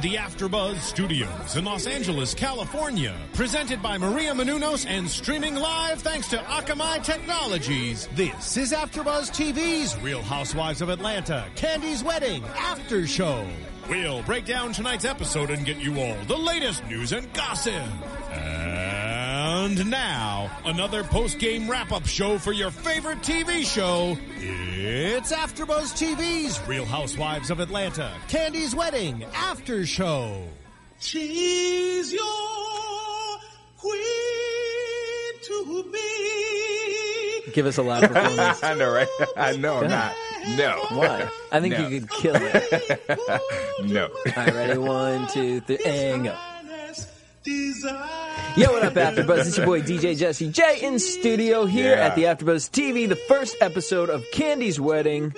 The AfterBuzz Studios in Los Angeles, California, presented by Maria Menounos and streaming live thanks to Akamai Technologies. This is AfterBuzz TV's Real Housewives of Atlanta, Kandi's Wedding After Show. We'll break down tonight's episode and get you all the latest news and gossip. And now, another post-game wrap-up show for your favorite TV show. It's AfterBuzz TV's Real Housewives of Atlanta, Kandi's Wedding After Show. She's your queen to be. Give us a loud performance. I know, right? I know I'm not. No. Why? I think you could kill it. No. All right, ready? 1, 2, 3, and go. Yo, what up, AfterBuzz? It's your boy DJ Jesse J in studio here at the AfterBuzz TV, the first episode of Kandi's Wedding.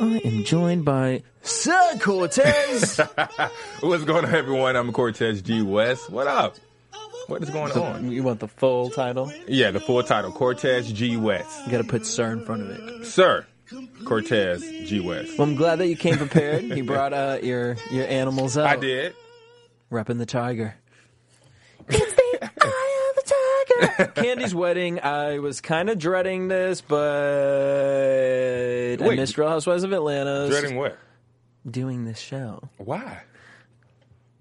I am joined by Sir Cortez. What's going on, everyone? I'm Cortez G. West. What up? What is going on? You want the full title? Yeah, the full title, Cortez G. West. You got to put Sir in front of it. Sir Cortez G. West. Well, I'm glad that you came prepared. You brought your animals out. I did. Repping the tiger. It's the eye of the tiger. Kandi's Wedding. I was kind of dreading this, but I missed Real Housewives of Atlanta. Dreading what? Doing this show. Why?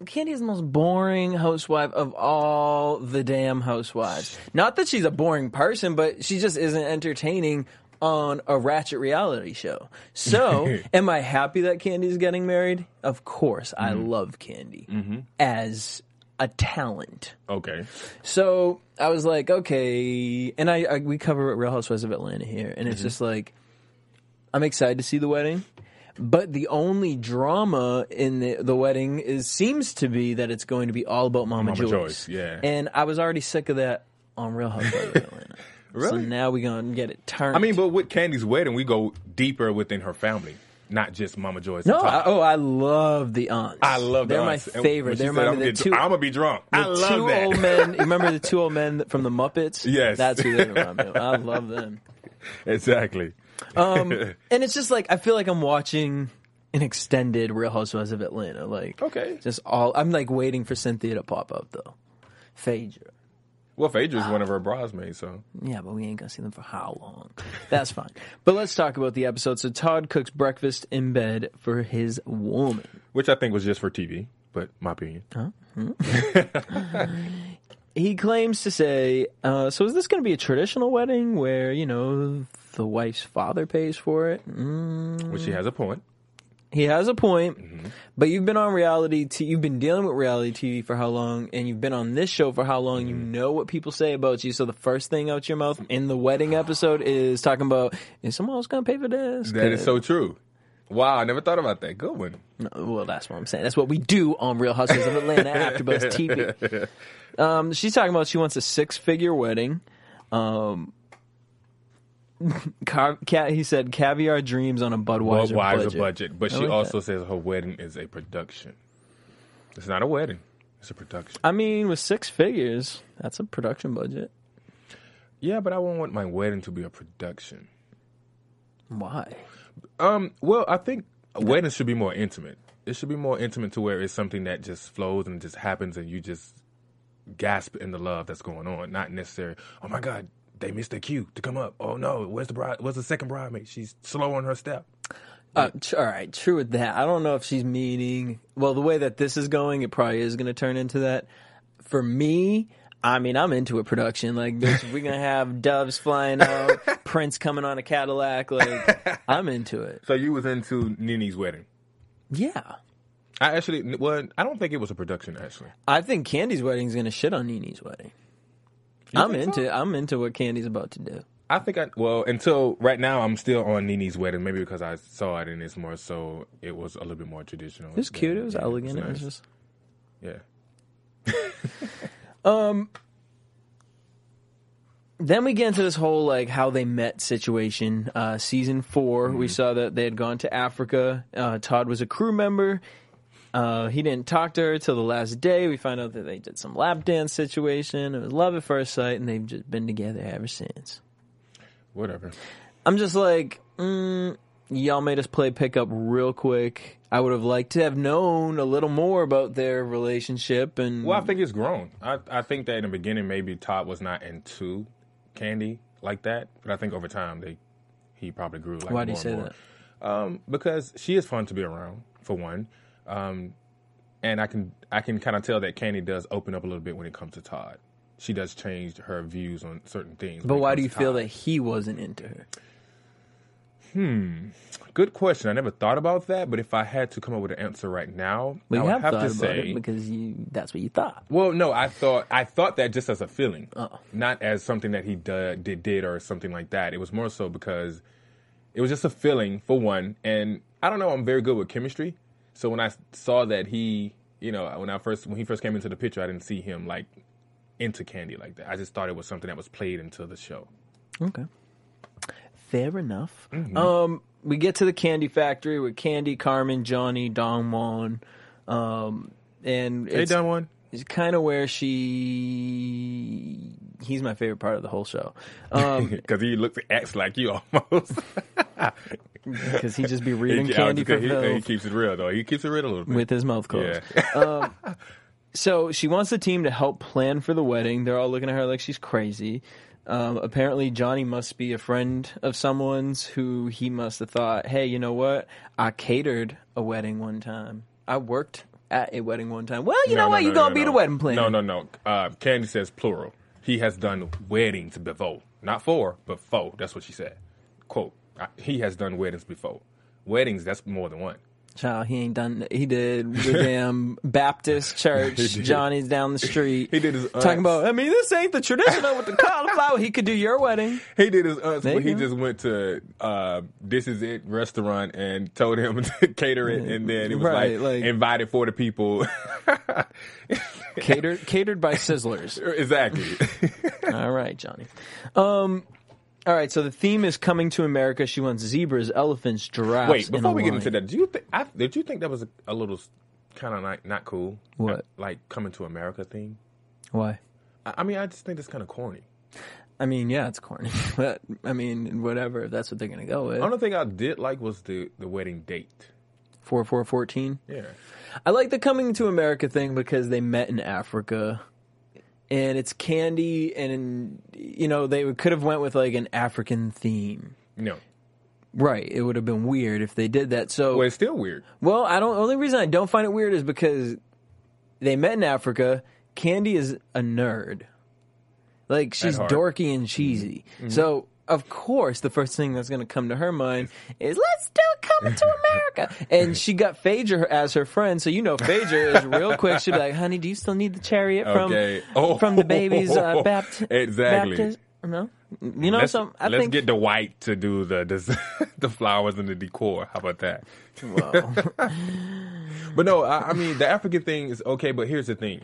Kandi's the most boring housewife of all the damn housewives. Not that she's a boring person, but she just isn't entertaining on a ratchet reality show. So, am I happy that Kandi's getting married? Of course. Mm-hmm. I love Kandi as a talent. Okay. So I was like, okay, and we cover Real Housewives of Atlanta here, and it's just like, I'm excited to see the wedding, but the only drama in the wedding seems to be that it's going to be all about Mama Joyce. Yeah. And I was already sick of that on Real Housewives of Atlanta. Really? So now we're going to get it turned. I mean, but with Kandi's wedding, we go deeper within her family. Not just Mama Joyce. No, I love the aunts. I love the aunts. They're my favorite. They're I'm gonna be drunk. I love two that. Old men. You remember the two old men from the Muppets? Yes, that's who they remind me of. I love them. Exactly. And it's just like I feel like I'm watching an extended Real Housewives of Atlanta. Like, okay, just all I'm like waiting for Cynthia to pop up though. Phaedra. Well, Phaedra's one of her bridesmaids, so. Yeah, but we ain't gonna see them for how long. That's fine. But let's talk about the episode. So Todd cooks breakfast in bed for his woman. Which I think was just for TV, but my opinion. Huh? He claims to say, so is this gonna be a traditional wedding where, you know, the wife's father pays for it? Which he has a point. He has a point, but you've been on reality. You've been dealing with reality TV for how long, and you've been on this show for how long? You know what people say about you. So the first thing out your mouth in the wedding episode is talking about, is someone else going to pay for this? That is so true. Wow, I never thought about that. Good one. No, well, that's what I'm saying. That's what we do on Real Housewives of Atlanta, AfterBuzz TV. She's talking about she wants a 6-figure wedding. He said caviar dreams on a Budweiser budget. But she also says her wedding is a production. It's not a wedding, it's a production. I mean, with 6 figures, that's a production budget. Yeah, but I wouldn't want my wedding to be a production. Why? Well, I think weddings should be more intimate. It should be more intimate to where it's something that just flows and just happens, and you just gasp in the love that's going on. Not necessarily, oh my God, they missed their cue to come up. Oh no, where's the bride? Where's the second bridesmaid? She's slow on her step. All right, true with that. I don't know if she's meaning. Well, the way that this is going, it probably is going to turn into that. For me, I mean, I'm into a production. Like, bitch, we're going to have doves flying out, Prince coming on a Cadillac. Like, I'm into it. So you was into Nini's wedding? Yeah. I actually, well, I don't think it was a production, actually. I think Kandi's wedding is going to shit on Nini's wedding. I'm into what Kandi's about to do. Until right now, I'm still on Nini's wedding, maybe because I saw it and it's more so, it was a little bit more traditional. It was cute. It was elegant. It was just... Yeah. Then we get into this whole, like, how they met situation. Season 4, we saw that they had gone to Africa. Todd was a crew member. He didn't talk to her till the last day. We find out that they did some lap dance situation. It was love at first sight, and they've just been together ever since. Whatever. I'm just like, y'all made us play pickup real quick. I would have liked to have known a little more about their relationship. And well, I think it's grown. I think that in the beginning, maybe Todd was not into Kandi like that, but I think over time he probably grew. Like, why do you say that? Because she is fun to be around, for one. And I can kind of tell that Kandi does open up a little bit when it comes to Todd. She does change her views on certain things. But why do you feel that he wasn't into her? Good question. I never thought about that, but if I had to come up with an answer right now, I would have to say... Because that's what you thought. Well, no, I thought that just as a feeling, not as something that he did or something like that. It was more so because it was just a feeling, for one. And I don't know, I'm very good with chemistry. So when I saw that he, you know, when he first came into the picture, I didn't see him, like... into Kandi like that. I just thought it was something that was played into the show. Okay. Fair enough. Mm-hmm. We get to the Kandi factory with Kandi, Carmen, Johnny, Dongwon. And hey, Dongwon. It's kind of where he's my favorite part of the whole show. Because he acts like you almost. Because he just be reading Kandi for filth. He keeps it real, though. He keeps it real a little bit. With his mouth closed. Yeah. So she wants the team to help plan for the wedding. They're all looking at her like she's crazy. Apparently, Johnny must be a friend of someone's who he must have thought, hey, you know what? I catered a wedding one time. I worked at a wedding one time. Well, you going to be the wedding planner. No. Kandi says plural. He has done weddings before. Not four, but four. That's what she said. Quote, he has done weddings before. Weddings, that's more than one. Child, he ain't done. He did the damn Baptist church. Johnny's down the street. He did his aunts. Talking about. I mean, this ain't the traditional with the cauliflower. He could do your wedding. He did his aunts, but he just went to This Is It restaurant and told him to cater it, and then it was right, like invited 40 people. catered by Sizzlers. Exactly. All right, Johnny. All right, so the theme is Coming to America. She wants zebras, elephants, giraffes. Wait, before we get into that, did you think that was a little kind of like not cool? What? Like Coming to America theme? Why? I mean, I just think that's kind of corny. I mean, yeah, it's corny. But I mean, whatever, if that's what they're going to go with. The only thing I did like was the wedding date. 4/4/14? Yeah. I like the Coming to America thing because they met in Africa. And it's Kandi, and, you know, they could have went with, like, an African theme. No. Right. It would have been weird if they did that. So, well, it's still weird. Well, only reason I don't find it weird is because they met in Africa. Kandi is a nerd. Like, she's dorky and cheesy. Mm-hmm. So, of course, the first thing that's going to come to her mind is, let's do Coming to America. And she got Phaedra as her friend, so you know Phaedra is real quick. She'd be like, honey, do you still need the chariot from the baby's Baptist? Exactly. Baptist? No? You know, let's get the white to do the flowers and the decor. How about that? Wow. But no, I mean, the African thing is okay, but here's the thing.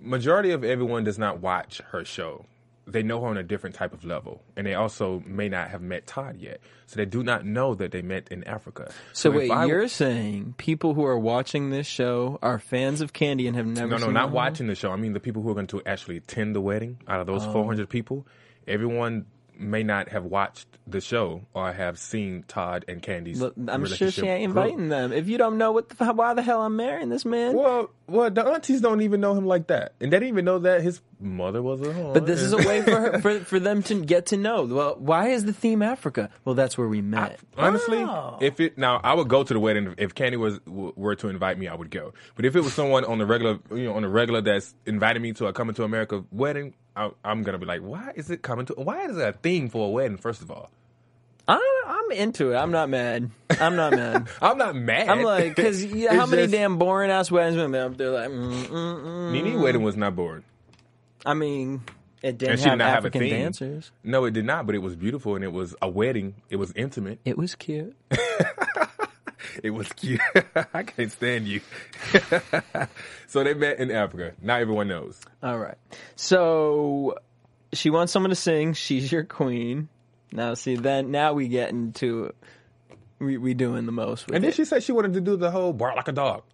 Majority of everyone does not watch her show. They know her on a different type of level, and they also may not have met Todd yet, so they do not know that they met in Africa. So wait, you're saying people who are watching this show are fans of Kandi and have never seen her? No, not watching the show. I mean the people who are going to actually attend the wedding. Out of those 400 people, everyone may not have watched the show or have seen Todd and Kandi's relationship. I'm sure she ain't inviting them. If you don't know why the hell I'm marrying this man. Well, the aunties don't even know him like that. And they didn't even know that his mother wasn't home. But this is a way for her, for them to get to know. Well, why is the theme Africa? Well, that's where we met. Honestly, I would go to the wedding if Kandi were to invite me. I would go. But if it was someone on the regular, that's invited me to a Coming to America wedding, I'm gonna be like, why is that a theme for a wedding? First of all, I'm into it. I'm not mad. I'm not mad. I'm like, because how many damn boring ass weddings have been up there? Like, Nene wedding was not boring. I mean, it didn't have African dancers. No, it did not, but it was beautiful, and it was a wedding. It was intimate. It was cute. It was cute. I can't stand you. So they met in Africa. Now everyone knows. All right. So she wants someone to sing She's Your Queen. Now, see, now we get into, we doing the most with it. And then she said she wanted to do the whole bark like a dog,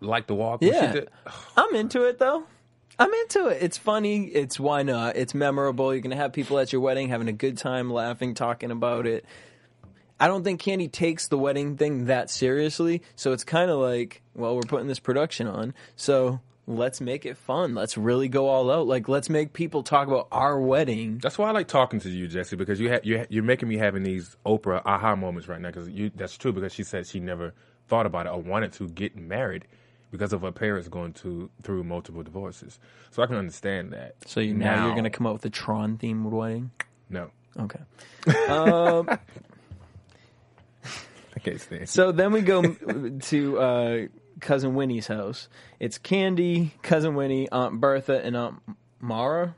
like the walk. Yeah. She did. I'm into it, though. I'm into it. It's funny. It's why not? It's memorable. You're going to have people at your wedding having a good time, laughing, talking about it. I don't think Kandi takes the wedding thing that seriously, so it's kind of like, well, we're putting this production on, so let's make it fun. Let's really go all out. Like, let's make people talk about our wedding. That's why I like talking to you, Jesse, because you're making me having these Oprah aha moments right now, because that's true, because she said she never thought about it or wanted to get married because of her parents going through multiple divorces. So I can understand that. So now you're going to come up with a Tron-themed wedding? No. Okay. I can't stand. So then we go to Cousin Winnie's house. It's Kandi, Cousin Winnie, Aunt Bertha, and Aunt Mara.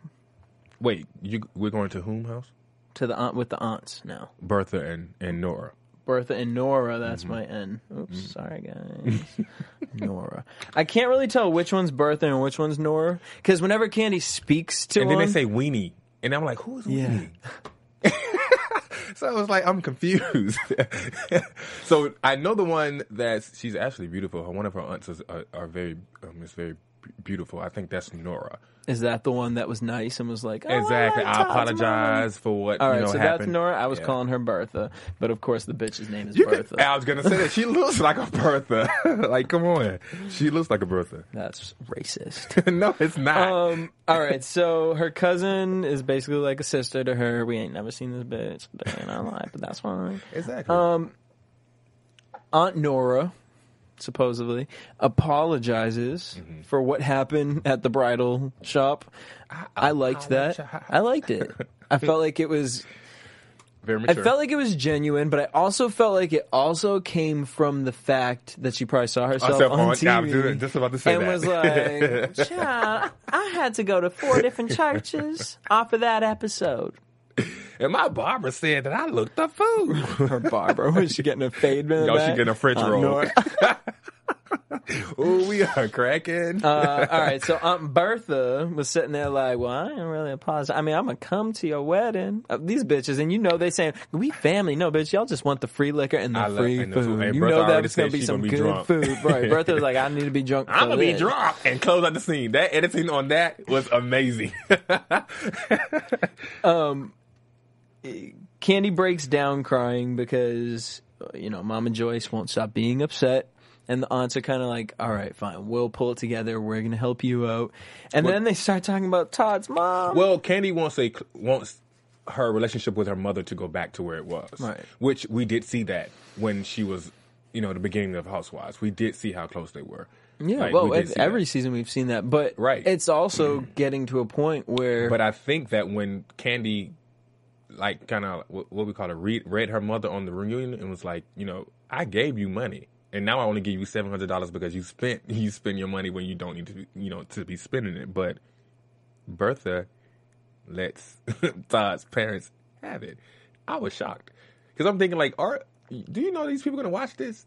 Wait, we're going to whom house? To the aunt with the aunts now. Bertha and Nora. Bertha and Nora, that's my N. Oops, sorry guys. Nora. I can't really tell which one's Bertha and which one's Nora, because whenever Kandi speaks to them, and then they say Weenie, and I'm like, who is Weenie? So I was like, I'm confused. So I know the one that she's actually beautiful. One of her aunts is very beautiful. I think that's Nora. Is that the one that was nice and was like, oh, exactly? I apologize for what happened. All right, so that's Nora. I was calling her Bertha, but of course the bitch's name is Bertha. I was gonna say that she looks like a Bertha. Like, come on, she looks like a Bertha. That's racist. No, it's not. All right, so her cousin is basically like a sister to her. We ain't never seen this bitch in our life, but that's fine. Exactly. Aunt Nora supposedly apologizes for what happened at the bridal shop. I liked that. I liked it. I felt like it was very mature. I felt like it was genuine, but I also felt like it also came from the fact that she probably saw herself on TV. I'm just about to say and was like, child, I had to go to 4 different churches off of that episode. And my barber said that I looked the food. Her barber, was she getting a fade in the back? No, she getting a French roll. Ooh, we are cracking. All right, so Aunt Bertha was sitting there like, well, I didn't really apologize. I mean, I'm going to come to your wedding. These bitches, and they saying, we family. No, bitch, y'all just want the free liquor and the free food. Hey, Bertha, that it's going to be some good drunk food. Right, Bertha was like, I need to be drunk. I'm going to be drunk and close out the scene. That editing on that was amazing. Kandi breaks down crying because, Mama Joyce won't stop being upset. And the aunts are kind of like, all right, fine, we'll pull it together. We're going to help you out. And then they start talking about Todd's mom. Well, Kandi wants her relationship with her mother to go back to where it was. Right. Which we did see that when she was, the beginning of Housewives. We did see how close they were. Yeah, every season we've seen that. But it's also getting to a point where... But I think that when Kandi... like kind of what we call it, read her mother on the reunion and was like, I gave you money and now I only give you $700 because you spend your money when you don't need to, to be spending it. But Bertha lets Todd's parents have it. I was shocked because I'm thinking like, do you know these people going to watch this?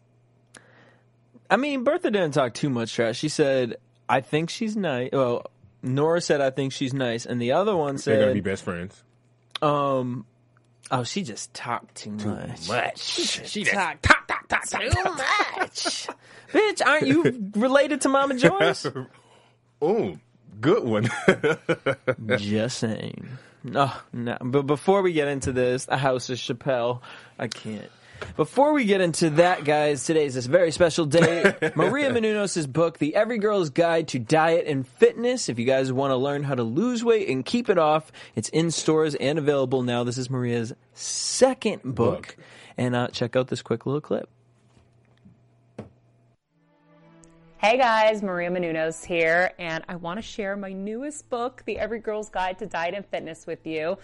I mean, Bertha didn't talk too much trash. She said, I think she's nice. Well, Nora said, I think she's nice. And the other one said... They're going to be best friends. She just talked too much. She just talked too much. Bitch, aren't you related to Mama Joyce? Ooh, good one. Just saying. No. But before we get into this, the house is Chappelle. I can't. Before we get into that, guys, today is this very special day. Maria Menounos' book, The Every Girl's Guide to Diet and Fitness. If you guys want to learn how to lose weight and keep it off, it's in stores and available now. This is Maria's second book. And check out this quick little clip. Hey guys, Maria Menounos here, and I want to share my newest book, The Every Girl's Guide to Diet and Fitness, with you.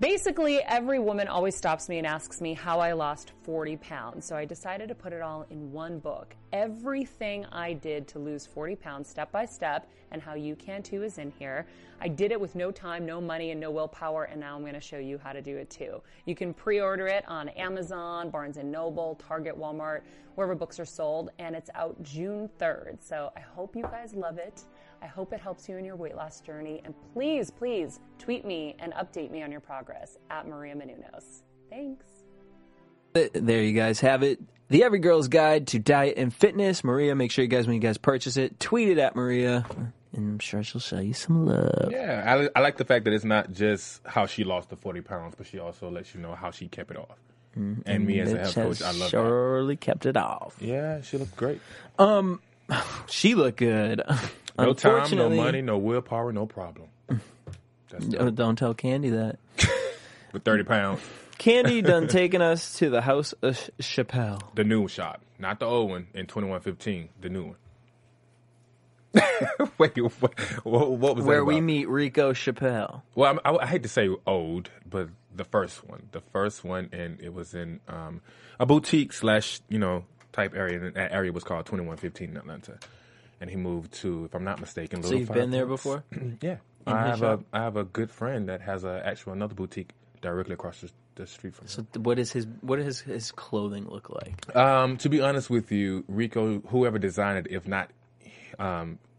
Basically, every woman always stops me and asks me how I lost 40 pounds, so I decided to put it all in one book. Everything I did to lose 40 pounds step by step, and how you can too is in here. I did it with no time, no money, and no willpower, and now I'm going to show you how to do it too. You can pre-order it on Amazon, Barnes & Noble, Target, Walmart, wherever books are sold, and it's out June 3rd. So I hope you guys love it. I hope it helps you in your weight loss journey, and please, please tweet me and update me on your progress at Maria Menounos. Thanks. There you guys have it. The Every Girl's Guide to Diet and Fitness. Maria, make sure you guys, when you guys purchase it, tweet it at Maria, and I'm sure she'll show you some love. Yeah, I like the fact that it's not just how she lost the 40 pounds, but she also lets you know how she kept it off. Mm-hmm. And me as a health coach, I love surely that. Kept it off. Yeah, she looked great. She looked good. No time, no money, no willpower, no problem. Don't tell Kandi that. With 30 pounds. Kandi done taking us to the house of Chappelle. The new shop. Not the old one in 2115. The new one. Wait, what was that where about? We meet Rico Chappelle. Well, I hate to say old, but the first one, and it was in a boutique / type area, and that area was called 2115 in Atlanta. And he moved to, if I'm not mistaken, Little Fireplace. So you've been there before? Yeah. I have a good friend that has another boutique directly across the street from him. So what does his clothing look like? To be honest with you, Rico, whoever designed it,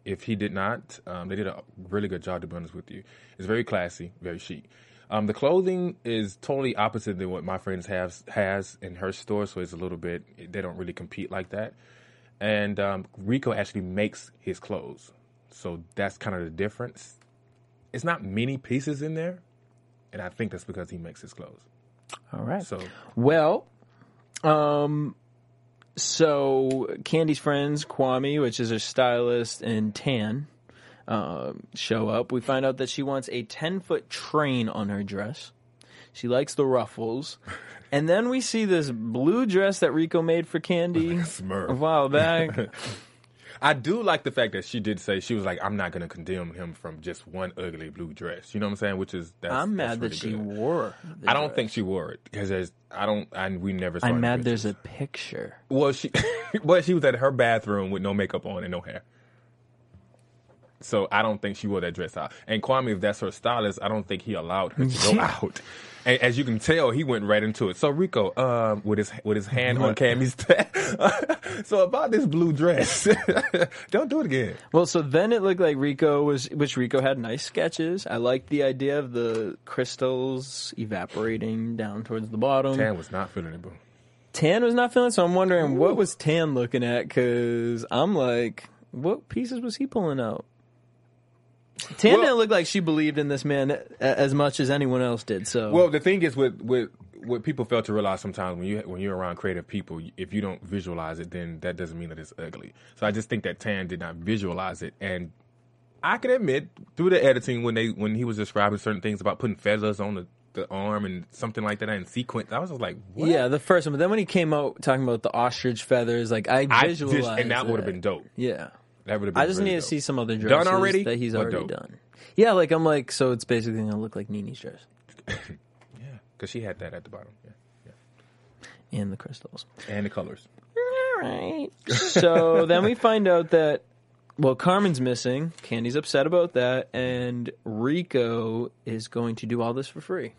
if he did not, they did a really good job, to be honest with you. It's very classy, very chic. The clothing is totally opposite than what my friends has in her store, so it's a little bit, they don't really compete like that. And Rico actually makes his clothes. So that's kind of the difference. It's not many pieces in there. And I think that's because he makes his clothes. All right. So Kandi's friends, Kwame, which is her stylist, and Tan, show up. We find out that she wants a 10-foot train on her dress. She likes the ruffles. And then we see this blue dress that Rico made for Kandi a while back. I do like the fact that she did say, she was like, I'm not going to condemn him from just one ugly blue dress. You know what I'm saying? I'm mad that she wore the dress. I don't think she wore it because we never saw it. I'm mad there's a picture. Well, she was at her bathroom with no makeup on and no hair. So I don't think she wore that dress out. And Kwame, if that's her stylist, I don't think he allowed her to go out. And as you can tell, he went right into it. So Rico, with his hand on Cammy's so about this blue dress, don't do it again. Well, so then it looked like Rico had nice sketches. I liked the idea of the crystals evaporating down towards the bottom. Tan was not feeling it, so I'm wondering what was Tan looking at, because I'm like, what pieces was he pulling out? Tan didn't look like she believed in this man as much as anyone else did. So, well, the thing is, with what people fail to realize sometimes when you're around creative people, if you don't visualize it, then that doesn't mean that it's ugly. So I just think that Tan did not visualize it, and I can admit through the editing when he was describing certain things about putting feathers on the arm and something like that in sequence, I was just like, what? Yeah, the first one. But then when he came out talking about the ostrich feathers, like I visualized, and that would have been dope. Yeah. I just really need to see some other dresses that he's already done. Yeah, like I'm like, so it's basically going to look like Nini's dress. Yeah, because she had that at the bottom. Yeah. And the crystals. And the colors. All right. So then we find out that, well, Carmen's missing. Kandi's upset about that. And Rico is going to do all this for free.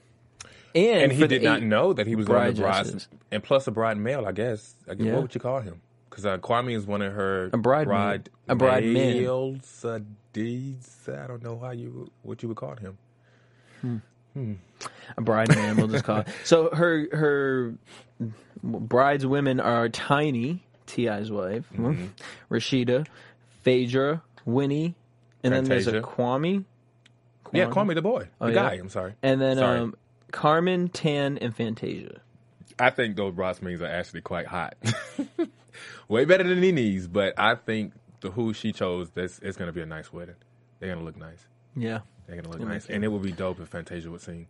And he did not know that he was going to bride. And plus a bride male, I guess. Yeah. What would you call him? Because Kwame is one of her bride males. I don't know what you would call him. A bride man, we'll just call it. So her bride's women are Tiny, T.I.'s wife, mm-hmm. Rashida, Phaedra, Winnie, and Fantasia. Then there's a Kwame. Yeah, Kwame the guy. I'm sorry. And then Carmen, Tan, and Fantasia. I think those bridesmaids are actually quite hot. Way better than Nene's, but I think the who she chose, it's going to be a nice wedding. They're going to look nice. Yeah. They're going to look nice. And it would be dope if Fantasia would sing.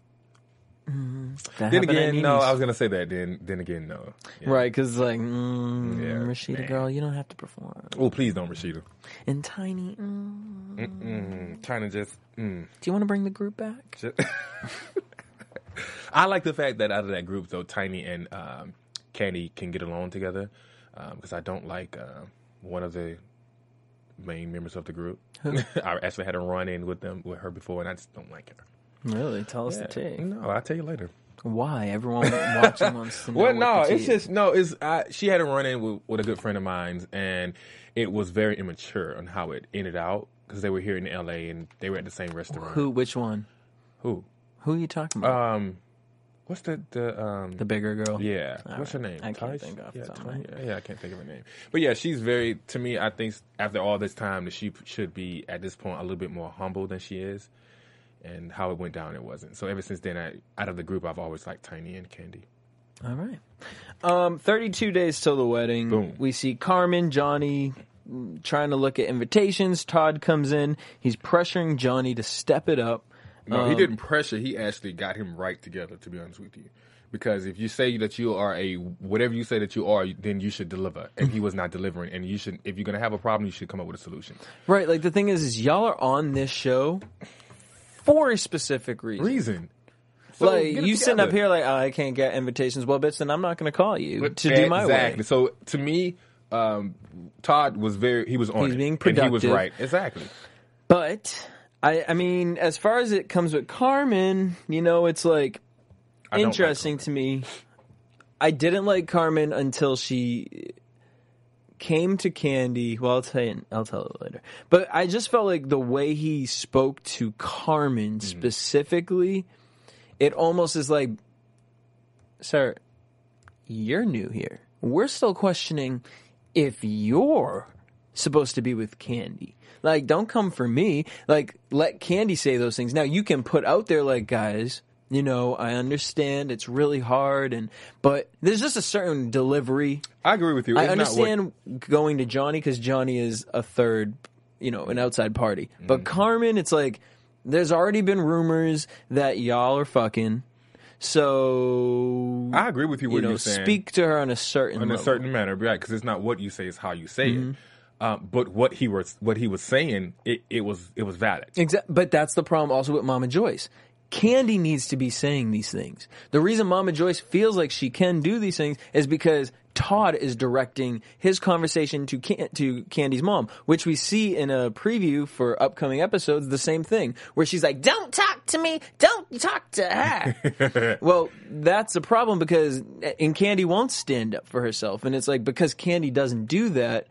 Mm-hmm. Then again, no. I was gonna say that. Then again, no. Yeah. Right, because like, Rashida, man. Girl, you don't have to perform. Oh, please don't, Rashida. And Tiny, Tiny just. Mm. Do you want to bring the group back? I like the fact that out of that group, though, Tiny and Kandi can get along together. Because I don't like one of the main members of the group. I actually had a run-in with them with her before, and I just don't like her. Really? Tell us the tea. No, I'll tell you later. Why? Everyone watching wants to know. Well, no, it's just, no, it's, she had a run-in with a good friend of mine, and it was very immature on how it ended out, because they were here in L.A., and they were at the same restaurant. Who? Which one? Who? Who are you talking about? What's the bigger girl? Yeah. All what's right. her name? I can't think of it. Yeah, I can't think of her name. But yeah, she's very, to me, I think after all this time, that she should be, at this point, a little bit more humble than she is. And how it went down, it wasn't. So ever since then, out of the group, I've always liked Tiny and Kandi. All right. 32 days till the wedding. Boom. We see Carmen, Johnny trying to look at invitations. Todd comes in. He's pressuring Johnny to step it up. No, he didn't pressure. He actually got him right together, to be honest with you. Because if you say that you are whatever you say that you are, then you should deliver. And he was not delivering. And you should, if you're going to have a problem, you should come up with a solution. Right. Like the thing is y'all are on this show for a specific reason. So like, you sitting up here like, oh, I can't get invitations. Well, bitch, then I'm not going to call you do my way. Exactly. So, to me, Todd was he was on it. He's being productive. And he was right. Exactly. But, I mean, as far as it comes with Carmen, you know, it's like, interesting to me. I didn't like Carmen until she came to Kandi. Well, I'll tell it later. But I just felt like the way he spoke to Carmen specifically, it almost is like, sir, you're new here. We're still questioning if you're supposed to be with Kandi. Like, don't come for me. Like, let Kandi say those things. Now, you can put out there like, guys, you know, I understand it's really hard, but there's just a certain delivery. I agree with you. I understand going to Johnny because Johnny is a third, you know, an outside party. Mm-hmm. But Carmen, it's like there's already been rumors that y'all are fucking. So I agree with you. What you're saying. Speak to her on a certain level. A certain manner, right? Because it's not what you say; it's how you say it. But what he was saying, it was valid. Exactly. But that's the problem also with Mama Joyce. Kandi needs to be saying these things. The reason Mama Joyce feels like she can do these things is because Todd is directing his conversation to Candy's mom, which we see in a preview for upcoming episodes, the same thing, where she's like, don't talk to me, don't talk to her. Well, that's a problem because Kandi won't stand up for herself. And it's like, because Kandi doesn't do that,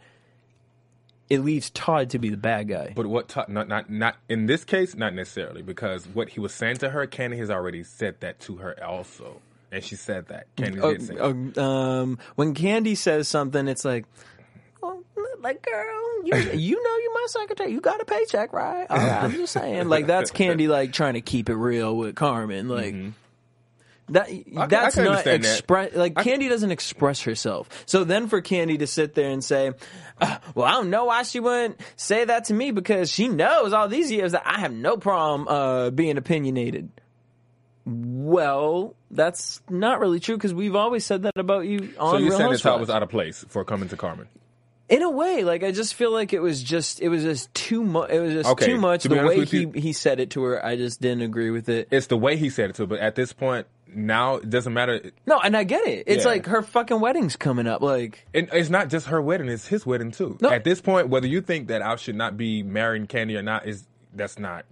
it leaves Todd to be the bad guy. But what Todd, not in this case, not necessarily, because what he was saying to her, Kandi has already said that to her also. And she said that. Kandi did say that. When Kandi says something, it's like, oh, like, girl, you know you're my secretary. You got a paycheck, right? All right, I'm just saying. Like, that's Kandi, like, trying to keep it real with Carmen. Like, that's I not express. Like Kandi doesn't express herself. So then for Kandi to sit there and say, "Well, I don't know why she wouldn't say that to me because she knows all these years that I have no problem being opinionated." Well, that's not really true because we've always said that about you on Real Housewives. So you're saying that Todd was out of place for coming to Carmen. In a way, like I just feel like it was just too much. It was just too much. The way he said it to her, I just didn't agree with it. It's the way he said it to her, but at this point. Now it doesn't matter. No, and I get it. It's like her fucking wedding's coming up. Like, and it's not just her wedding; it's his wedding too. No. At this point, whether you think that I should not be marrying Kandi or not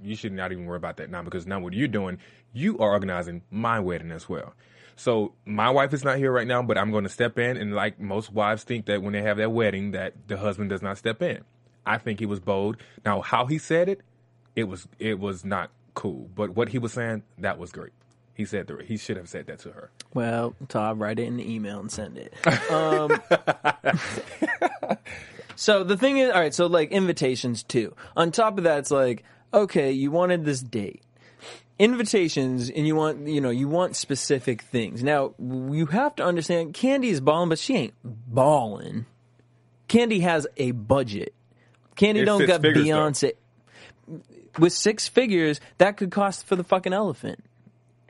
you should not even worry about that now because now what you're doing, you are organizing my wedding as well. So my wife is not here right now, but I'm going to step in. And like most wives think that when they have their wedding, that the husband does not step in. I think he was bold. Now how he said it, it was not cool. But what he was saying, that was great. He said he should have said that to her. Well, Todd, write it in the email and send it. So the thing is, all right, so like invitations too. On top of that, it's like, okay, you wanted this date. invitations, and you want specific things. Now, you have to understand, Kandi is balling, but she ain't balling. Kandi has a budget. Kandi don't got Beyonce. Though. With six figures, that could cost for the fucking elephant.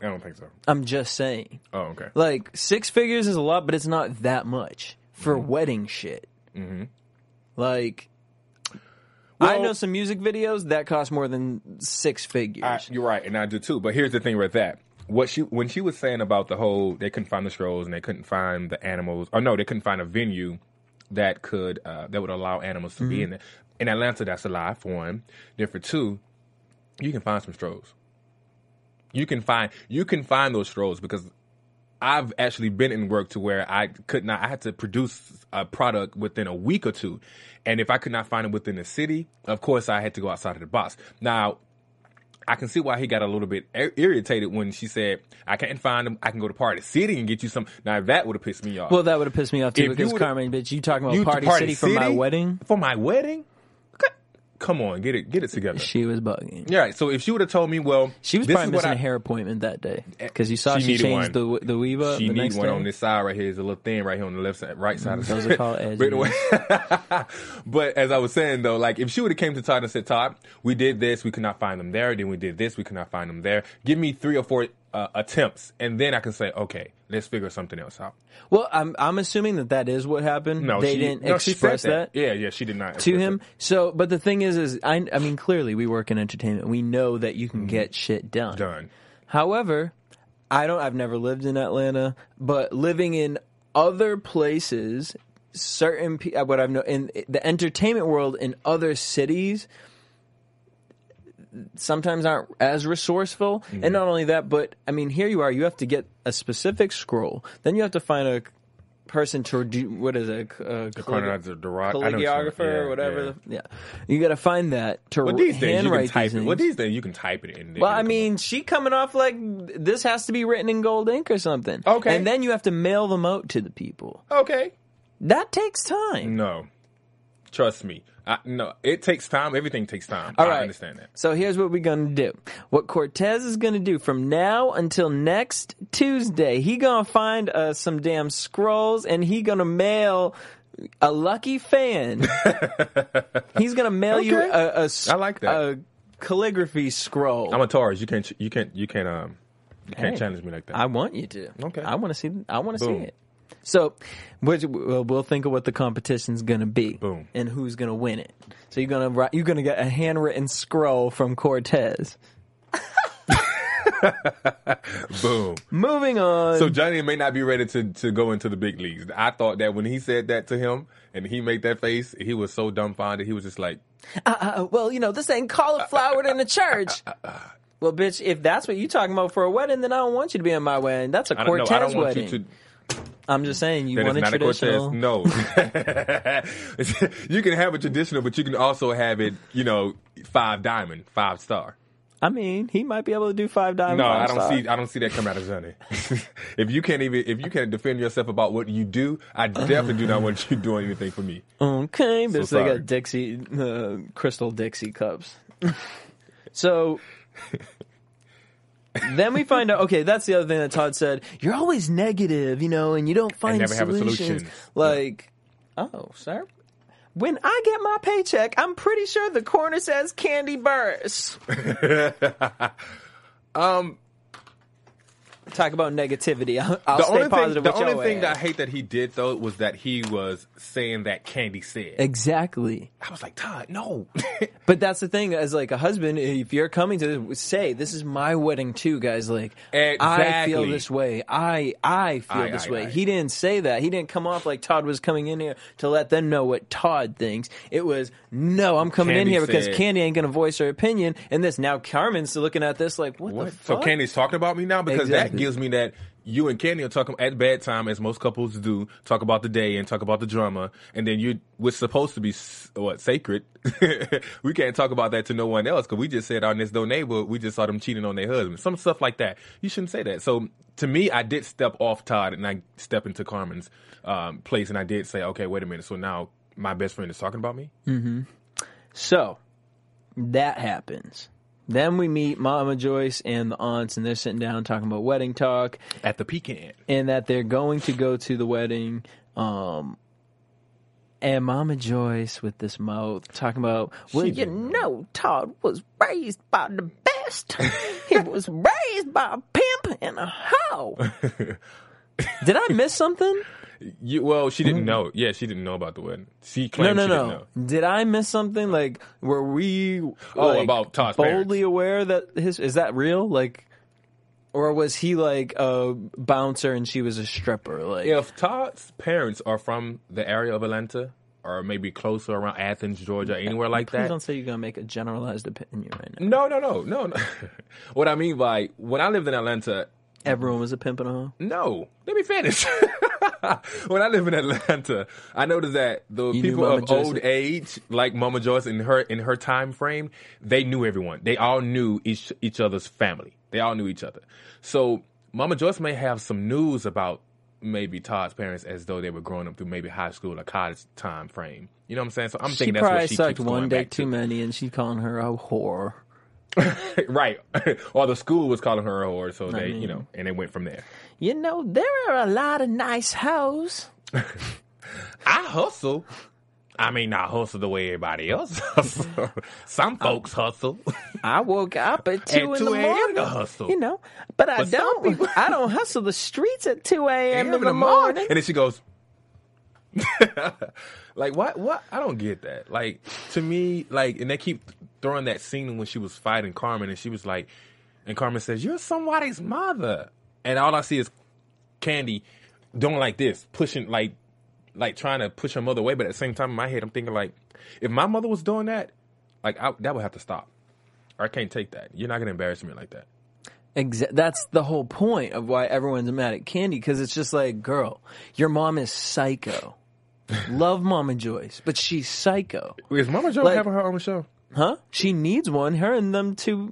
I don't think so. I'm just saying. Oh, okay. Like, six figures is a lot, but it's not that much for wedding shit. Mm-hmm. Like... Well, I know some music videos that cost more than six figures. You're right, and I do too. But here's the thing with that. When she was saying about the whole, they couldn't find the shows and they couldn't find the animals. Or no, they couldn't find a venue that could that would allow animals to be in there. In Atlanta, that's a lie, for one. Then for two, you can find some shows. You can find those shows because I've actually been in work to where I had to produce a product within a week or two. And if I could not find it within the city, of course I had to go outside of the box. Now, I can see why he got a little bit irritated when she said, I can't find them. I can go to Party City and get you some. Now, that would have pissed me off. Well, that would have pissed me off, too, because Carmen, bitch, you talking about Party City for my wedding? For my wedding? Come on, get it together. She was bugging. Yeah, right, so if she would have told me, well, she was probably missing a hair appointment that day because you saw she changed one. The weave up. She the needs one day. On this side right here is a little thing right here on the left side, right side of the those are called edges. But as I was saying though, like if she would have came to Todd and said, Todd, we did this, we could not find them there. Then we did this, we could not find them there. Give me 3 or 4 attempts, and then I can say, okay, let's figure something else out. Well, I'm assuming that is what happened. No, they didn't express that. Yeah, she did not to him. That. So, but the thing is I mean, clearly we work in entertainment. We know that you can get shit done. However, I've never lived in Atlanta, but living in other places, what I've known in the entertainment world in other cities. Sometimes aren't as resourceful. Mm-hmm. And not only that, but I mean, here you are, you have to get a specific scroll. Then you have to find a person to do, what is it? Calligrapher or whatever. Yeah. You got to find that to handwrite these things. Well, these days you can type it in. Well, I mean, she coming off like this has to be written in gold ink or something. Okay. And then you have to mail them out to the people. Okay. That takes time. No. Trust me. No, it takes time. Everything takes time. All right. I understand that. So here's what we're going to do. What Cortez is going to do from now until next Tuesday, he going to find some damn scrolls, and he going to mail a lucky fan. He's going to mail you I like that. A calligraphy scroll. I'm a Taurus. You can't challenge me like that. I want you to. Okay. I want to see it. So, we'll think of what the competition's going to be. Boom. And who's going to win it. So you're going to get a handwritten scroll from Cortez. Boom. Moving on. So Johnny may not be ready to go into the big leagues. I thought that when he said that to him and he made that face, he was so dumbfounded. He was just like, well, this ain't cauliflowered in the church. Well, bitch, if that's what you're talking about for a wedding, then I don't want you to be in my wedding. That's a Cortez wedding. I'm just saying, you want a traditional. No. You can have a traditional, but you can also have it, 5 diamond, 5 star. I mean, he might be able to do 5 diamond. No, I don't see that coming out of Johnny. If you can't defend yourself about what you do, I definitely do not want you doing anything for me. Okay, but so they got Dixie, crystal Dixie cups. So. Then we find out, okay, that's the other thing that Todd said. You're always negative, and you don't find solutions. Like, oh, sir. When I get my paycheck, I'm pretty sure the corner says Kandi Burruss. Talk about negativity. I'll stay positive with your ass. The only thing that I hate that he did, though, was that he was saying that Kandi said. Exactly. I was like, Todd, no. But that's the thing. As, a husband, if you're coming to this, say, this is my wedding, too, guys. Like, exactly. I feel this way. I feel this way. He didn't say that. He didn't come off like Todd was coming in here to let them know what Todd thinks. It was, no, I'm coming in here because Kandi ain't going to voice her opinion. And this, now Carmen's looking at this like, what the fuck? So Kandi's talking about me now? Because exactly. That gives me that you and Kandi are talking at bad time, as most couples do, talk about the day and talk about the drama, and then what's supposed to be sacred. We can't talk about that to no one else because we just said on this do neighbor we just saw them cheating on their husband, some stuff like that. You shouldn't say that. So to me, I did step off Todd and I step into Carmen's place, and I did say, okay, wait a minute. So now my best friend is talking about me. Mm-hmm. So that happens. Then we meet Mama Joyce and the aunts, and they're sitting down talking about wedding talk. At the Pecan. And that they're going to go to the wedding. And Mama Joyce with this mouth talking about, well, you know, Todd was raised by the best. He was raised by a pimp and a hoe. Did I miss something? Well, she didn't know. Yeah, she didn't know about the wedding. She claimed she didn't know. Did I miss something? Like, were we about Todd's boldly parents. Aware that his... Is that real? Like... Or was he like a bouncer and she was a stripper? Like, if Todd's parents are from the area of Atlanta, or maybe closer around Athens, Georgia, anywhere like that. Please don't say you're gonna make a generalized opinion right now. No. What I mean by when I lived in Atlanta, everyone was a pimp and a hoe. No, let me finish. When I lived in Atlanta, I noticed that the people of old age, like Mama Joyce in her time frame, they knew everyone. They all knew each other's family. They all knew each other. So Mama Joyce may have some news about maybe Todd's parents as though they were growing up through maybe high school or college time frame. You know what I'm saying? So I'm thinking that's what she keeps going back to. She probably sucked one day too many and she calling her a whore. Right. Or the school was calling her a whore, so they, and they went from there. You know, there are a lot of nice hoes. I hustle. I mean, I hustle the way everybody else hustles. Some folks hustle. I woke up at 2 in the morning to hustle. You know, I don't hustle the streets at 2 a.m. in the morning. And then she goes, like, what? I don't get that. Like, to me, like, and they keep throwing that scene when she was fighting Carmen, and she was like, and Carmen says, "You're somebody's mother." And all I see is Kandi doing like this, pushing, like trying to push her mother away, but at the same time in my head I'm thinking like, if my mother was doing that, like that would have to stop. Or I can't take that. You're not gonna embarrass me like that. That's the whole point of why everyone's mad at Kandi, because it's just like, girl, your mom is psycho. Love Mama Joyce, but she's psycho. Is Mama Joyce having her own show? Huh? She needs one. Her and them two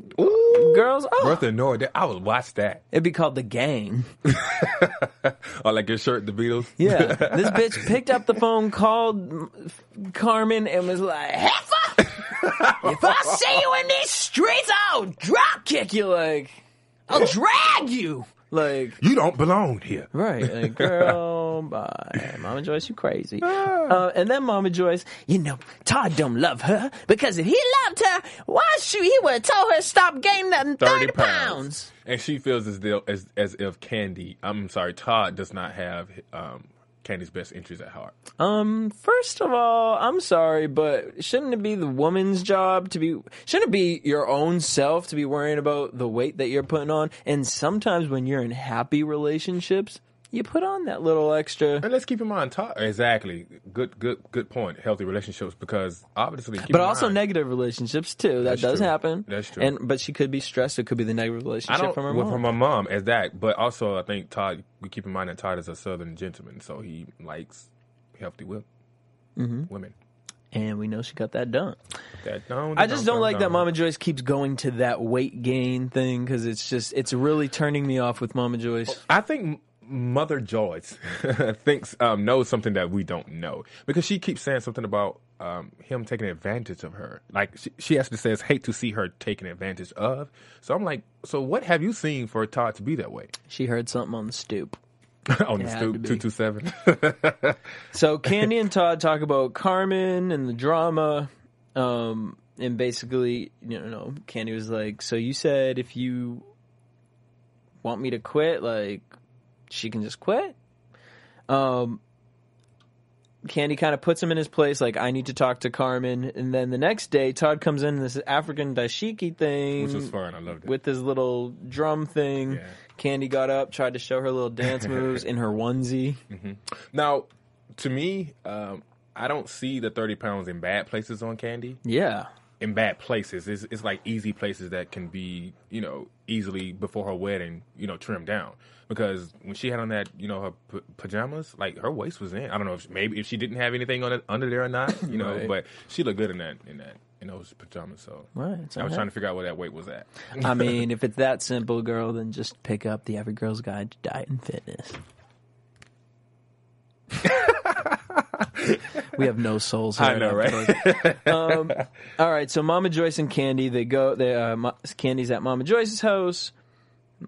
girls. Oh. Bertha and Nora. I would watch that. It'd be called The Gang. Or like your shirt, The Beatles. Yeah. This bitch picked up the phone, called Carmen, and was like, "Heifer, if I see you in these streets, I'll drop kick you. Like, I'll drag you. Like, you don't belong here." Right. Like, girl, bye. Mama Joyce, you crazy. And then Mama Joyce, you know, Todd don't love her, because if he loved her, he would have told her to stop gaining 30 pounds. And she feels as if Kandi, I'm sorry, Todd does not have Kandi's best interest at heart. First of all, I'm sorry, but shouldn't it be the woman's job to be? Shouldn't it be your own self to be worrying about the weight that you're putting on? And sometimes when you're in happy relationships, you put on that little extra. And let's keep in mind, exactly. Good point. Healthy relationships, because obviously, but also negative relationships too. That does happen. That's true. But she could be stressed. It could be the negative relationship from her mom. From my mom as that, but also I think Todd. We keep in mind that Todd is a Southern gentleman, so he likes healthy women. And we know she got that done. I just don't like that Mama Joyce keeps going to that weight gain thing, because it's really turning me off with Mama Joyce. I think Mother Joyce thinks knows something that we don't know, because she keeps saying something about him taking advantage of her. Like she actually says, "Hate to see her taken advantage of." So I'm like, so what have you seen for Todd to be that way? She heard something on the stoop. On the stoop, 227. So Kandi and Todd talk about Carmen and the drama, and basically, Kandi was like, "So you said if you want me to quit, like." She can just quit. Kandi kind of puts him in his place, like, I need to talk to Carmen. And then the next day, Todd comes in this African dashiki thing. Which was fun. I loved it. With his little drum thing. Yeah. Kandi got up, tried to show her little dance moves in her onesie. Mm-hmm. Now, to me, I don't see the 30 pounds in bad places on Kandi. Yeah. In bad places. It's like easy places that can be, easily before her wedding, trimmed down. Because when she had on that, her pajamas, like her waist was in. I don't know if she didn't have anything on it, under there or not, right. But she looked good in those pajamas. So right, I was trying to figure out where that weight was at. I mean, if it's that simple, girl, then just pick up The Every Girl's Guide to Diet and Fitness. We have no souls here. I know, right? All right, so Mama Joyce and Kandi, they go. Kandi's at Mama Joyce's house.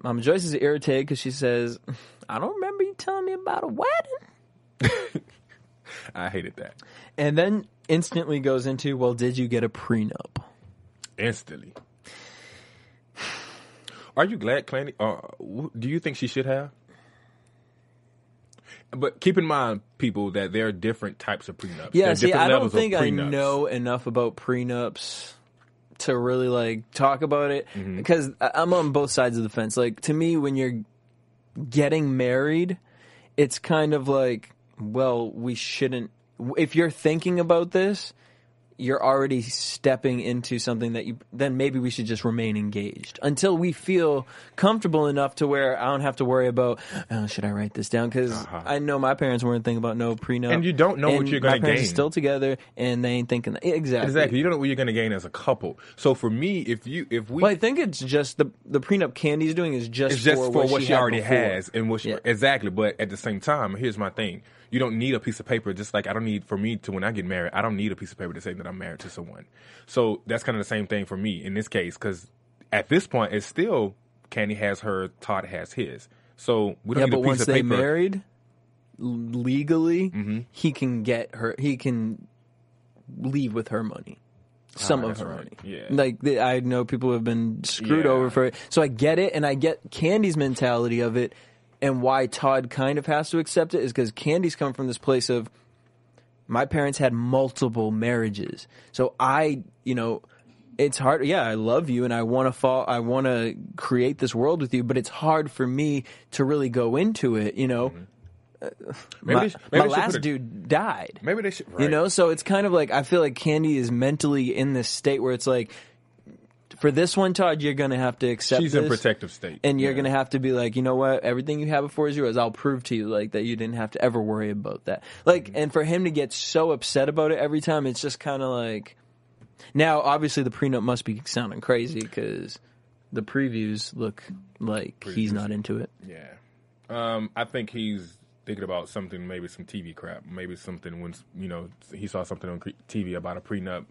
Mama Joyce is irritated because she says, I don't remember you telling me about a wedding. I hated that. And then instantly goes into, well, did you get a prenup? Instantly. Are you glad, Kandi? Do you think she should have? But keep in mind, people, that there are different types of prenups. Yeah, see, I don't think I know enough about prenups to really, like, talk about it. Mm-hmm. Because I'm on both sides of the fence. Like, to me, when you're getting married, it's kind of like, well, we shouldn't. If you're thinking about this, you're already stepping into something that you, then maybe we should just remain engaged until we feel comfortable enough to where I don't have to worry about, oh, should I write this down? Because I know my parents weren't thinking about no prenup. And you don't know what you're going to gain. My parents are still together, and they ain't thinking that. Exactly. Exactly. You don't know what you're going to gain as a couple. So for me, if we... Well, I think it's just the prenup Kandi's doing is just for what she already has. And what she, yeah. Exactly. But at the same time, here's my thing. You don't need a piece of paper, just like I don't need, for me to, when I get married, I don't need a piece of paper to say that I'm married to someone. So that's kind of the same thing for me in this case, because at this point, it's still Kandi has her, Todd has his. So we don't need a piece of paper. Yeah, but once they're married, legally, mm-hmm. he can get her, he can leave with her money. Some of her money. Yeah. Like, I know people have been screwed over for it. So I get it, and I get Kandi's mentality of it. And why Todd kind of has to accept it is because Kandi's come from this place of, my parents had multiple marriages. So I, you know, it's hard. Yeah, I love you and I want to create this world with you, but it's hard for me to really go into it, you know. Mm-hmm. My last dude died. Maybe they should, right. You know, so it's kind of like, I feel like Kandi is mentally in this state where it's like, for this one, Todd, you're going to have to accept this. She's in protective state. And you're going to have to be like, you know what? Everything you had before is yours. I'll prove to you, like, that you didn't have to ever worry about that. Like, mm-hmm. And for him to get so upset about it every time, it's just kind of like... Now, obviously, the prenup must be sounding crazy because the previews look like he's not into it. Yeah. I think he's thinking about something, maybe some TV crap. Maybe something when, you know, he saw something on TV about a prenup.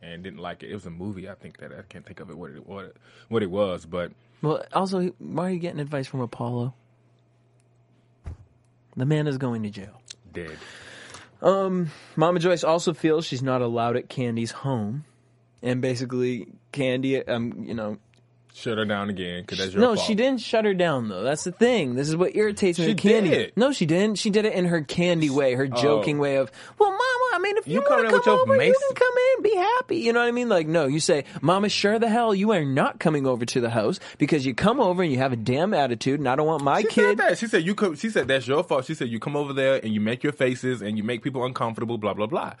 And didn't like it. It was a movie, I think, that I can't think of it what it was, but... Well, also, why are you getting advice from Apollo? The man is going to jail. Dead. Mama Joyce also feels she's not allowed at Kandi's home. And basically, Kandi, you know... Shut her down again, because that's your fault. No, she didn't shut her down, though. That's the thing. This is what irritates me. She did it. No, she didn't. She did it in her Kandi way, her joking way of, well, Mama, I mean, if you want to come over, you can come in, be happy. You know what I mean? Like, no, you say, Mama, sure the hell, you are not coming over to the house because you come over and you have a damn attitude, and I don't want my kid. She said that. She said, that's your fault. She said, you come over there, and you make your faces, and you make people uncomfortable, blah, blah, blah.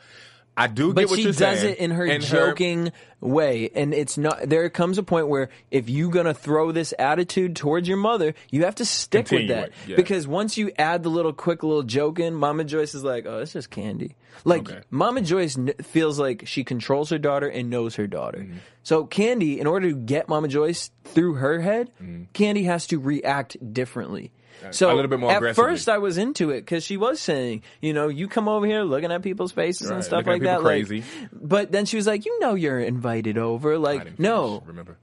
I do get what you're saying. But she does it in her joking way. And it's not, there comes a point where if you're going to throw this attitude towards your mother, you have to stick with that. Yeah. Because once you add the little quick little joke in, Mama Joyce is like, oh, it's just Kandi. Like, okay. Mama Joyce feels like she controls her daughter and knows her daughter. Mm-hmm. So Kandi, in order to get Mama Joyce through her head, mm-hmm. Kandi has to react differently. So a little bit more aggressive. At first I was into it because she was saying, you know, you come over here looking at people's faces and stuff like that. Crazy. Like, but then she was like, you know, you're invited over. Like, no, remember,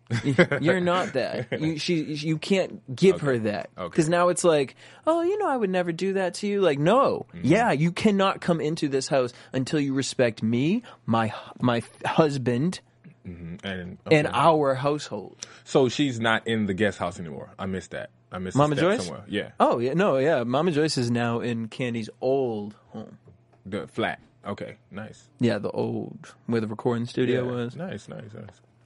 you're not that. You can't give her that because now it's like, oh, you know, I would never do that to you. Like, no, mm-hmm. Yeah, you cannot come into this house until you respect me, my husband. Mm-hmm. And our household. So she's not in the guest house anymore. I miss that. I miss Mama Joyce. Somewhere. Yeah. Oh yeah. No. Yeah. Mama Joyce is now in Kandi's old home. The flat. Okay. Nice. Yeah. The old where the recording studio was. Nice.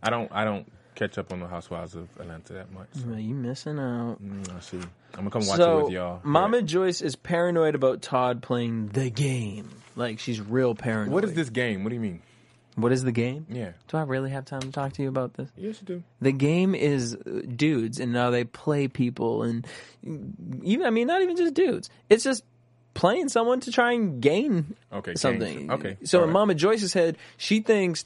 I don't catch up on the Housewives of Atlanta that much. So. You missing out. I see. I'm gonna come watch it with y'all. Mama Joyce is paranoid about Todd playing the game. Like she's real paranoid. What is this game? What do you mean? What is the game? Yeah. Do I really have time to talk to you about this? Yes, you do. The game is dudes, and now they play people, and even not even just dudes. It's just playing someone to try and gain something. Okay. So in Mama Joyce's head, she thinks,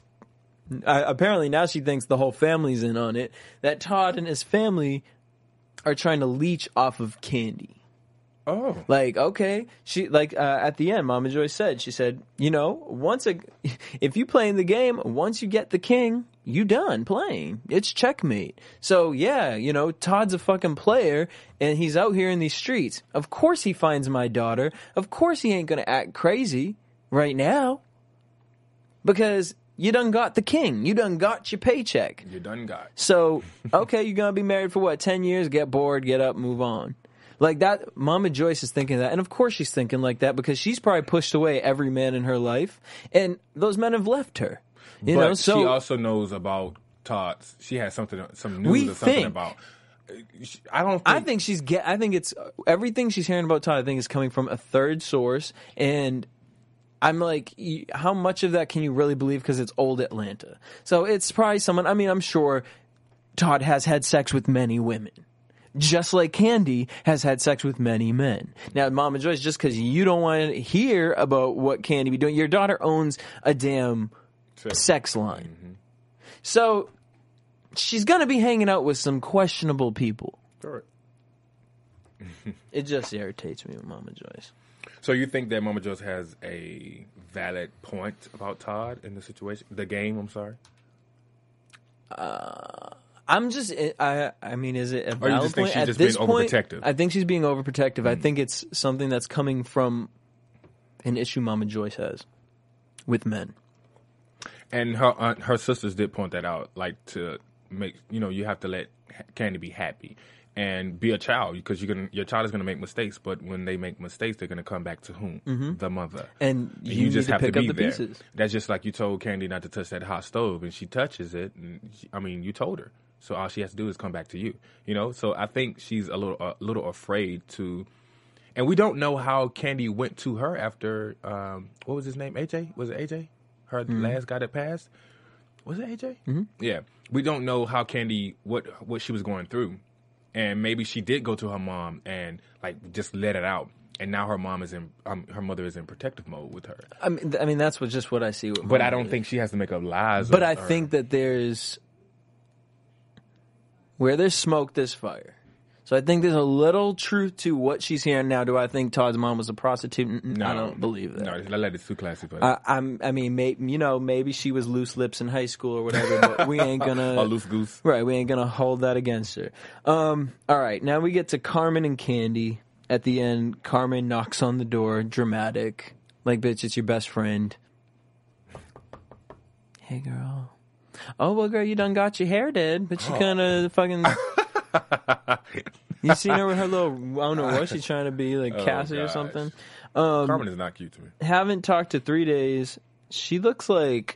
apparently now she thinks the whole family's in on it, that Todd and his family are trying to leech off of Kandi. Oh. Like, okay. She, like, at the end, Mama Joyce said, she said, you know, if you play in the game, once you get the king, you done playing. It's checkmate. So, yeah, you know, Todd's a fucking player, and he's out here in these streets. Of course he finds my daughter. Of course he ain't gonna act crazy right now. Because you done got the king. You done got your paycheck. You done got. So, okay, you're gonna be married for what, 10 years? Get bored, get up, move on. Like that, Mama Joyce is thinking that. And of course she's thinking like that because she's probably pushed away every man in her life. And those men have left her. You know, so she also knows about Todd's. She has something, some news or something about. I think it's everything she's hearing about Todd, I think, is coming from a third source. And I'm like, how much of that can you really believe? Because it's old Atlanta. So it's probably someone, I mean, I'm sure Todd has had sex with many women. Just like Kandi has had sex with many men. Now, Mama Joyce, just because you don't want to hear about what Kandi be doing, your daughter owns a damn sex line. Mm-hmm. So, she's going to be hanging out with some questionable people. Sure. It just irritates me with Mama Joyce. So, you think that Mama Joyce has a valid point about Todd in the situation? The game, I'm sorry? I'm just, I mean, is it a valid point? She's just being overprotective? I think she's being overprotective. Mm. I think it's something that's coming from an issue Mama Joyce has with men. And her aunt, her sisters did point that out, like, to make, you know, you have to let Kandi be happy and be a child, because your child is going to make mistakes, but when they make mistakes, they're going to come back to whom? Mm-hmm. The mother. And you just have to be there. Pieces. That's just like you told Kandi not to touch that hot stove, and she touches it, and you told her. So all she has to do is come back to you, you know? So I think she's a little afraid to... And we don't know how Kandi went to her after... what was his name? AJ? Was it AJ? Her last guy that passed? Was it AJ? Mm-hmm. Yeah. We don't know how Kandi... What she was going through. And maybe she did go to her mom and, like, just let it out. And now her mom is in... her mother is in protective mode with her. I mean that's what I see. But I don't think she has to make up lies. But I think that there's... Where there's smoke, there's fire. So I think there's a little truth to what she's hearing now. Do I think Todd's mom was a prostitute? No, I don't believe that. No, I let it too classy. Maybe she was loose lips in high school or whatever, but we ain't gonna... A loose goose. Right, we ain't gonna hold that against her. All right, now we get to Carmen and Kandi. At the end, Carmen knocks on the door, dramatic. Like, bitch, it's your best friend. Hey, girl. Oh, well, girl, you done got your hair did, but you kind of fucking... You seen her with her little... I don't know what she's trying to be, like Cassie or something. Carmen is not cute to me. Haven't talked to 3 days. She looks like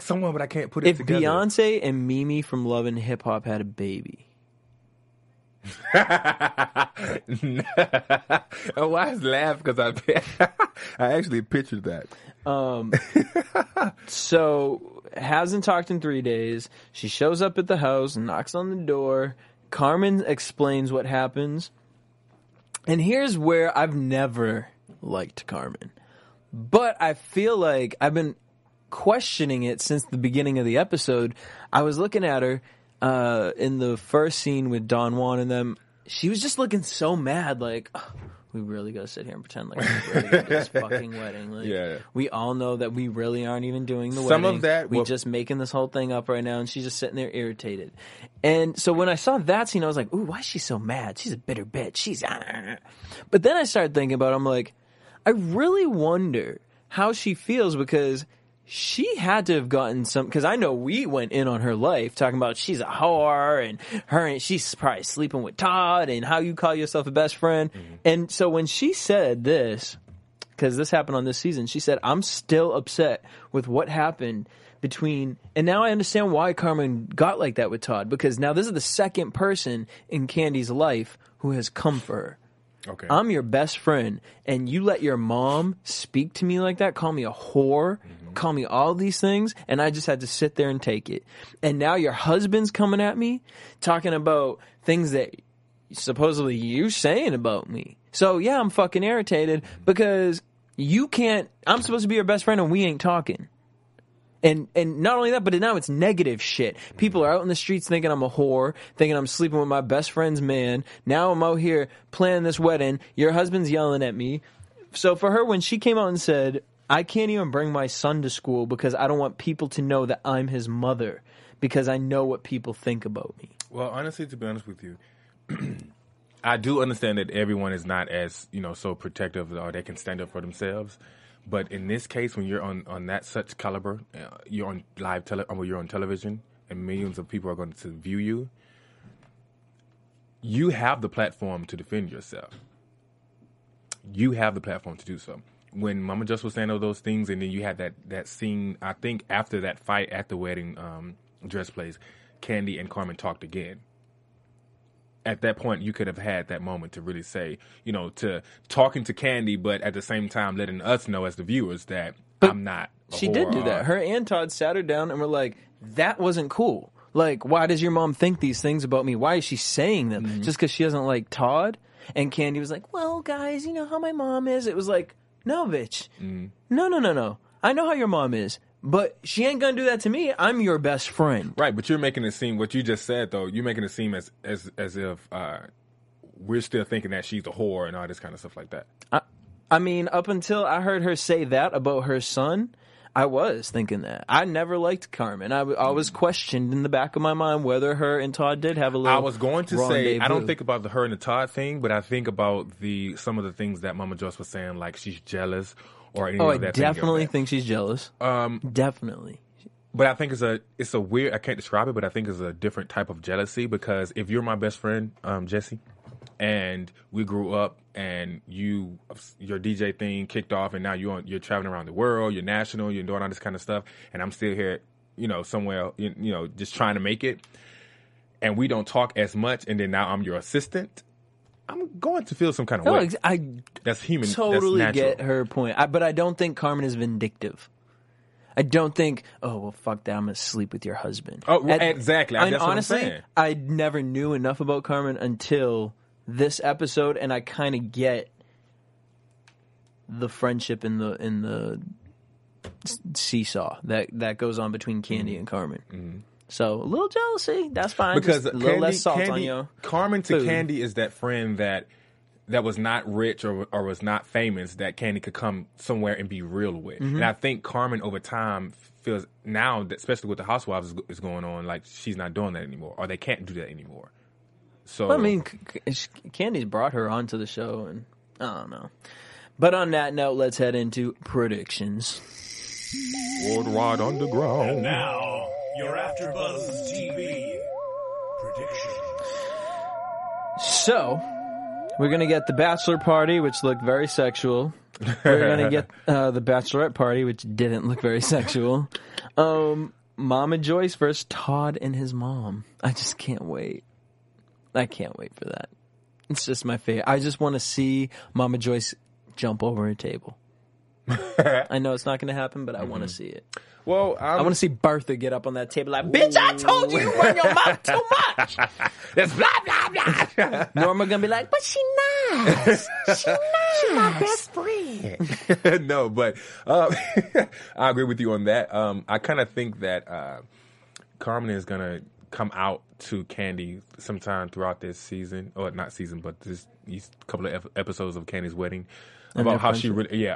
someone, but I can't put it together. If Beyonce and Mimi from Love and Hip Hop had a baby... Oh, I just laughed because I actually pictured that. So hasn't talked in 3 days. She shows up at the house, knocks on the door. Carmen explains what happens, and here's where I've never liked Carmen, but I feel like I've been questioning it since the beginning of the episode. I was looking at her. In the first scene with Dongwon and them, she was just looking so mad, like, oh, we really gotta sit here and pretend like we're really at this fucking wedding. Like, yeah. We all know that we really aren't even doing the wedding. Some of that... We're just making this whole thing up right now, and she's just sitting there irritated. And so when I saw that scene, I was like, ooh, why is she so mad? She's a bitter bitch. She's... But then I started thinking about it. I'm like, I really wonder how she feels, because... She had to have gotten some, because I know we went in on her life talking about she's a whore and she's probably sleeping with Todd and how you call yourself a best friend. Mm-hmm. And so when she said this, because this happened on this season, she said, I'm still upset with what happened between, and now I understand why Carmen got like that with Todd, because now this is the second person in Kandi's life who has come for her. Okay. I'm your best friend, and you let your mom speak to me like that, call me a whore, mm-hmm. call me all these things, and I just had to sit there and take it. And now your husband's coming at me, talking about things that supposedly you're saying about me. So, yeah, I'm fucking irritated because I'm supposed to be your best friend and we ain't talking. And not only that, but now it's negative shit. People are out in the streets thinking I'm a whore, thinking I'm sleeping with my best friend's man. Now I'm out here planning this wedding. Your husband's yelling at me. So for her, when she came out and said, I can't even bring my son to school because I don't want people to know that I'm his mother because I know what people think about me. Well, honestly, to be honest with you, I do understand that everyone is not as, so protective or they can stand up for themselves. But in this case, when you're on that such caliber, you're on live you're on television, and millions of people are going to view you. You have the platform to defend yourself. You have the platform to do so. When Mama Joyce was saying all those things, and then you had that scene, I think after that fight at the wedding dress place, Kandi and Carmen talked again. At that point, you could have had that moment to really say, to talking to Kandi, but at the same time letting us know as the viewers that I'm not. She did do that. Her and Todd sat her down and were like, that wasn't cool. Like, why does your mom think these things about me? Why is she saying them? Mm-hmm. Just because she doesn't like Todd? And Kandi was like, well, guys, you know how my mom is. It was like, no, bitch. Mm-hmm. No. I know how your mom is. But she ain't gonna do that to me. I'm your best friend. Right, but you're making it seem, what you just said though, you're making it seem as if we're still thinking that she's a whore and all this kind of stuff like that. I mean, up until I heard her say that about her son, I was thinking that. I never liked Carmen. I was questioned in the back of my mind whether her and Todd did have a little. I was going to say, I don't think about the her and the Todd thing, but I think about some of the things that Mama Joyce was saying, like she's jealous. Or any of that. I definitely think she's jealous. Definitely. But I think it's a weird, I can't describe it, but I think it's a different type of jealousy, because if you're my best friend, Jesse, and we grew up and your DJ thing kicked off and now you're traveling around the world, you're national, you're doing all this kind of stuff, and I'm still here, somewhere, just trying to make it, and we don't talk as much, and then now I'm your assistant. I'm going to feel some kind of way. I that's human. Totally that's get her point. But I don't think Carmen is vindictive. I don't think, fuck that, I'm going to sleep with your husband. Oh, exactly. That's honestly, what I'm saying. I never knew enough about Carmen until this episode, and I kind of get the friendship in the seesaw that goes on between Kandi and Carmen. Mm-hmm. So, a little jealousy, that's fine. Because just a little less salt on you. Carmen to Kandi is that friend that was not rich or was not famous, that Kandi could come somewhere and be real with. Mm-hmm. And I think Carmen over time feels now, that, especially with the Housewives is going on, like she's not doing that anymore, or they can't do that anymore. So Kandi's brought her onto the show, and I don't know. But on that note, let's head into predictions. Worldwide Underground. And now, your AfterBuzz TV prediction. So, we're going to get the bachelor party, which looked very sexual. We're going to get the bachelorette party, which didn't look very sexual. Mama Joyce versus Todd and his mom. I just can't wait. I can't wait for that. It's just my favorite. I just want to see Mama Joyce jump over a table. I know it's not going to happen, but I want to see it. Well, I want to see Bertha get up on that table like, bitch, I told you run your mouth too much. That's blah, blah, blah. Norma going to be like, but she nice. She's my best friend. No, but I agree with you on that. I kind of think that Carmen is going to come out to Kandi sometime throughout this season. Or not season, but these couple of episodes of Kandi's Wedding. About how she really,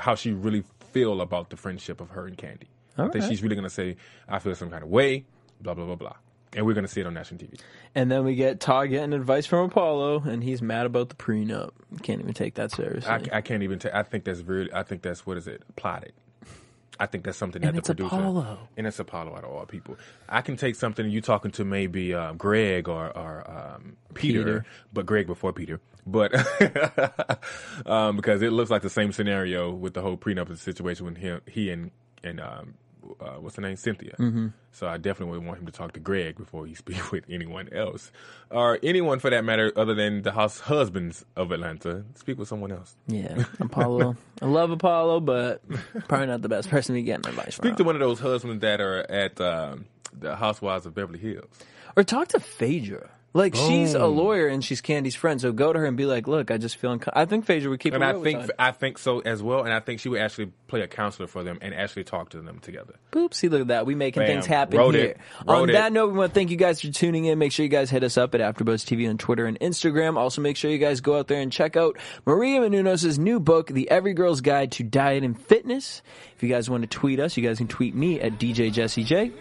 how she really feel about the friendship of her and Kandi. I think she's really going to say, I feel some kind of way, blah, blah, blah, blah. And we're going to see it on national TV. And then we get Todd getting advice from Apollo, and he's mad about the prenup. Can't even take that seriously. I can't even take, I think that's plotted. I think that's something that the producer. Apollo. And it's Apollo out of all people. I can take something you talking to maybe Greg or Peter, but Greg before Peter. But because it looks like the same scenario with the whole prenup situation when he and what's her name, Cynthia. Mm-hmm. So I definitely would want him to talk to Greg before he speak with anyone else, or anyone for that matter, other than the house husbands of Atlanta. Speak with someone else. Yeah, Apollo. I love Apollo, but probably not the best person to get in advice from. Speak to one of those husbands that are at the Housewives of Beverly Hills, or talk to Phaedra. Like, she's a lawyer and she's Kandi's friend, so go to her and be like, "Look, I just feel uncomfortable." I think Phaedra would keep it real with Tiny. I think so as well, and I think she would actually play a counselor for them and actually talk to them together. Boop, see, look at that. We making things happen here. On that note, we want to thank you guys for tuning in. Make sure you guys hit us up at AfterBuzz TV on Twitter and Instagram. Also, make sure you guys go out there and check out Maria Menounos' new book, The Every Girl's Guide to Diet and Fitness. If you guys want to tweet us, you guys can tweet me at DJ Jesse J.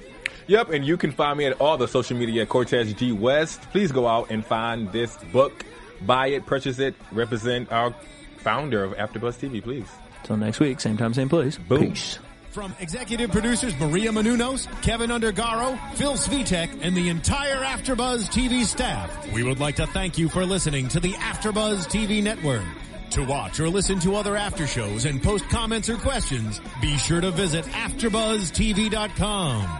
Yep, and you can find me at all the social media at Cortez G. West. Please go out and find this book. Buy it, purchase it, represent our founder of AfterBuzz TV, please. Till next week, same time, same place. Boom. Peace. From executive producers Maria Menounos, Kevin Undergaro, Phil Svitek, and the entire AfterBuzz TV staff, we would like to thank you for listening to the AfterBuzz TV network. To watch or listen to other after shows and post comments or questions, be sure to visit AfterBuzzTV.com.